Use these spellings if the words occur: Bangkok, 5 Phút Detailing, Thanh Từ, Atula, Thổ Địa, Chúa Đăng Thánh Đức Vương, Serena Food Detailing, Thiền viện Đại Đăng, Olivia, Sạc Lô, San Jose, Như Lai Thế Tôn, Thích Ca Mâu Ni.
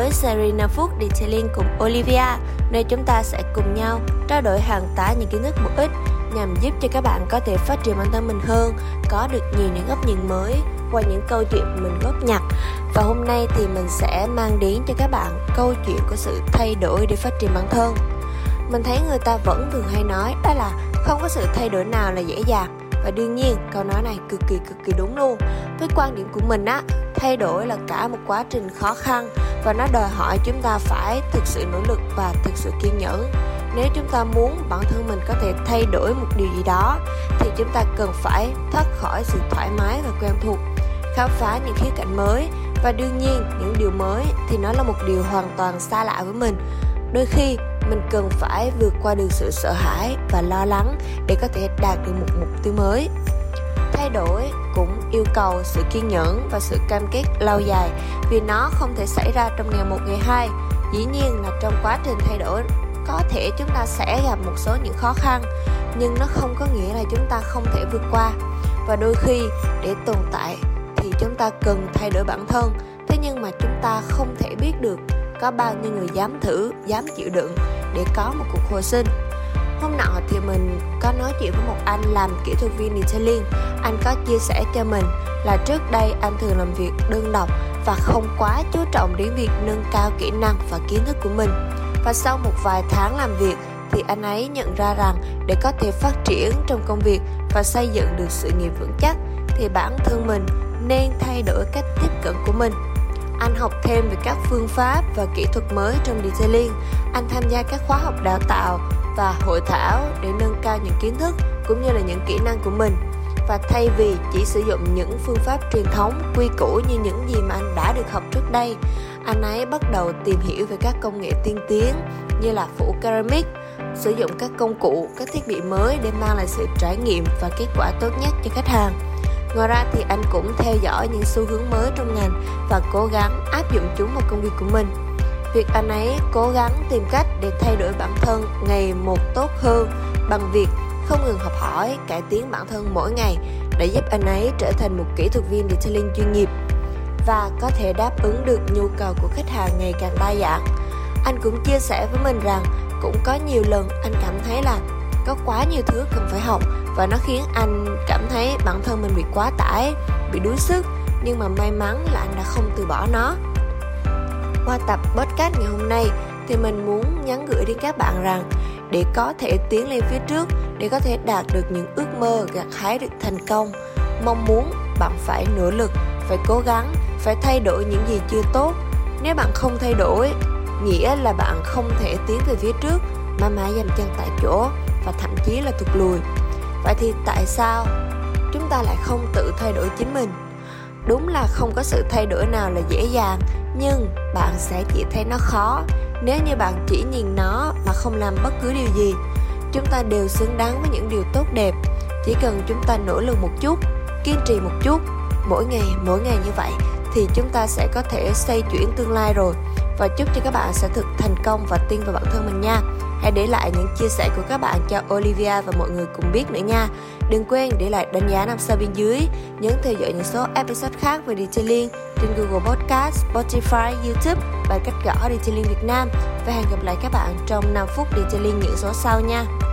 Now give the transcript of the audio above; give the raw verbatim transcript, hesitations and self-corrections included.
với Serena Food Detailing cùng Olivia, nơi chúng ta sẽ cùng nhau trao đổi hàng tá những kiến thức bổ ích nhằm giúp cho các bạn có thể phát triển bản thân mình hơn, có được nhiều những góc nhìn mới qua những câu chuyện mình góp nhặt. Và hôm nay thì mình sẽ mang đến cho các bạn câu chuyện của sự thay đổi để phát triển bản thân. Mình thấy người ta vẫn thường hay nói đó là không có sự thay đổi nào là dễ dàng. Và đương nhiên câu nói này cực kỳ cực kỳ đúng luôn. Với quan điểm của mình á, thay đổi là cả một quá trình khó khăn và nó đòi hỏi chúng ta phải thực sự nỗ lực và thực sự kiên nhẫn. Nếu chúng ta muốn bản thân mình có thể thay đổi một điều gì đó thì chúng ta cần phải thoát khỏi sự thoải mái và quen thuộc, khám phá những khía cạnh mới. Và đương nhiên những điều mới thì nó là một điều hoàn toàn xa lạ với mình. Đôi khi mình cần phải vượt qua được sự sợ hãi và lo lắng để có thể đạt được một mục tiêu mới. Thay đổi cũng yêu cầu sự kiên nhẫn và sự cam kết lâu dài, vì nó không thể xảy ra trong ngày một ngày hai. Dĩ nhiên là trong quá trình thay đổi có thể chúng ta sẽ gặp một số những khó khăn, nhưng nó không có nghĩa là chúng ta không thể vượt qua. Và đôi khi để tồn tại thì chúng ta cần thay đổi bản thân, thế nhưng mà chúng ta không thể biết được có bao nhiêu người dám thử, dám chịu đựng để có một cuộc hồi sinh. Hôm nọ thì mình có nói chuyện với một anh làm kỹ thuật viên detailing. Anh có chia sẻ cho mình là trước đây anh thường làm việc đơn độc và không quá chú trọng đến việc nâng cao kỹ năng và kiến thức của mình. Và sau một vài tháng làm việc thì anh ấy nhận ra rằng để có thể phát triển trong công việc và xây dựng được sự nghiệp vững chắc thì bản thân mình nên thay đổi cách tiếp cận của mình. Anh học thêm về các phương pháp và kỹ thuật mới trong detailing. Anh tham gia các khóa học đào tạo và hội thảo để nâng cao những kiến thức cũng như là những kỹ năng của mình. Và thay vì chỉ sử dụng những phương pháp truyền thống quy củ như những gì mà anh đã được học trước đây, anh ấy bắt đầu tìm hiểu về các công nghệ tiên tiến như là phủ ceramic, sử dụng các công cụ, các thiết bị mới để mang lại sự trải nghiệm và kết quả tốt nhất cho khách hàng. Ngoài ra thì anh cũng theo dõi những xu hướng mới trong ngành và cố gắng áp dụng chúng vào công việc của mình. Việc anh ấy cố gắng tìm cách để thay đổi bản thân ngày một tốt hơn bằng việc không ngừng học hỏi, cải tiến bản thân mỗi ngày để giúp anh ấy trở thành một kỹ thuật viên detailing chuyên nghiệp và có thể đáp ứng được nhu cầu của khách hàng ngày càng đa dạng. Anh cũng chia sẻ với mình rằng cũng có nhiều lần anh cảm thấy là có quá nhiều thứ cần phải học và nó khiến anh cảm thấy bản thân mình bị quá tải, bị đuối sức, nhưng mà may mắn là anh đã không từ bỏ nó. Qua tập podcast ngày hôm nay thì mình muốn nhắn gửi đến các bạn rằng để có thể tiến lên phía trước, để có thể đạt được những ước mơ, gặt hái được thành công mong muốn, bạn phải nỗ lực, phải cố gắng, phải thay đổi những gì chưa tốt. Nếu bạn không thay đổi nghĩa là bạn không thể tiến về phía trước mà mãi dậm chân tại chỗ và thậm chí là thụt lùi. Vậy thì tại sao chúng ta lại không tự thay đổi chính mình? Đúng là không có sự thay đổi nào là dễ dàng, nhưng bạn sẽ chỉ thấy nó khó nếu như bạn chỉ nhìn nó mà không làm bất cứ điều gì. Chúng ta đều xứng đáng với những điều tốt đẹp, chỉ cần chúng ta nỗ lực một chút, kiên trì một chút, mỗi ngày mỗi ngày như vậy thì chúng ta sẽ có thể xoay chuyển tương lai rồi. Và chúc cho các bạn sẽ thật thành công và tin vào bản thân mình nha. Hãy để lại những chia sẻ của các bạn cho Olivia và mọi người cùng biết nữa nha. Đừng quên để lại đánh giá năm sao bên dưới, nhấn theo dõi những số episode khác về detailing trên Google Podcast, Spotify, YouTube bằng cách gõ Detailing Việt Nam. Và hẹn gặp lại các bạn trong năm phút detailing những số sau nha.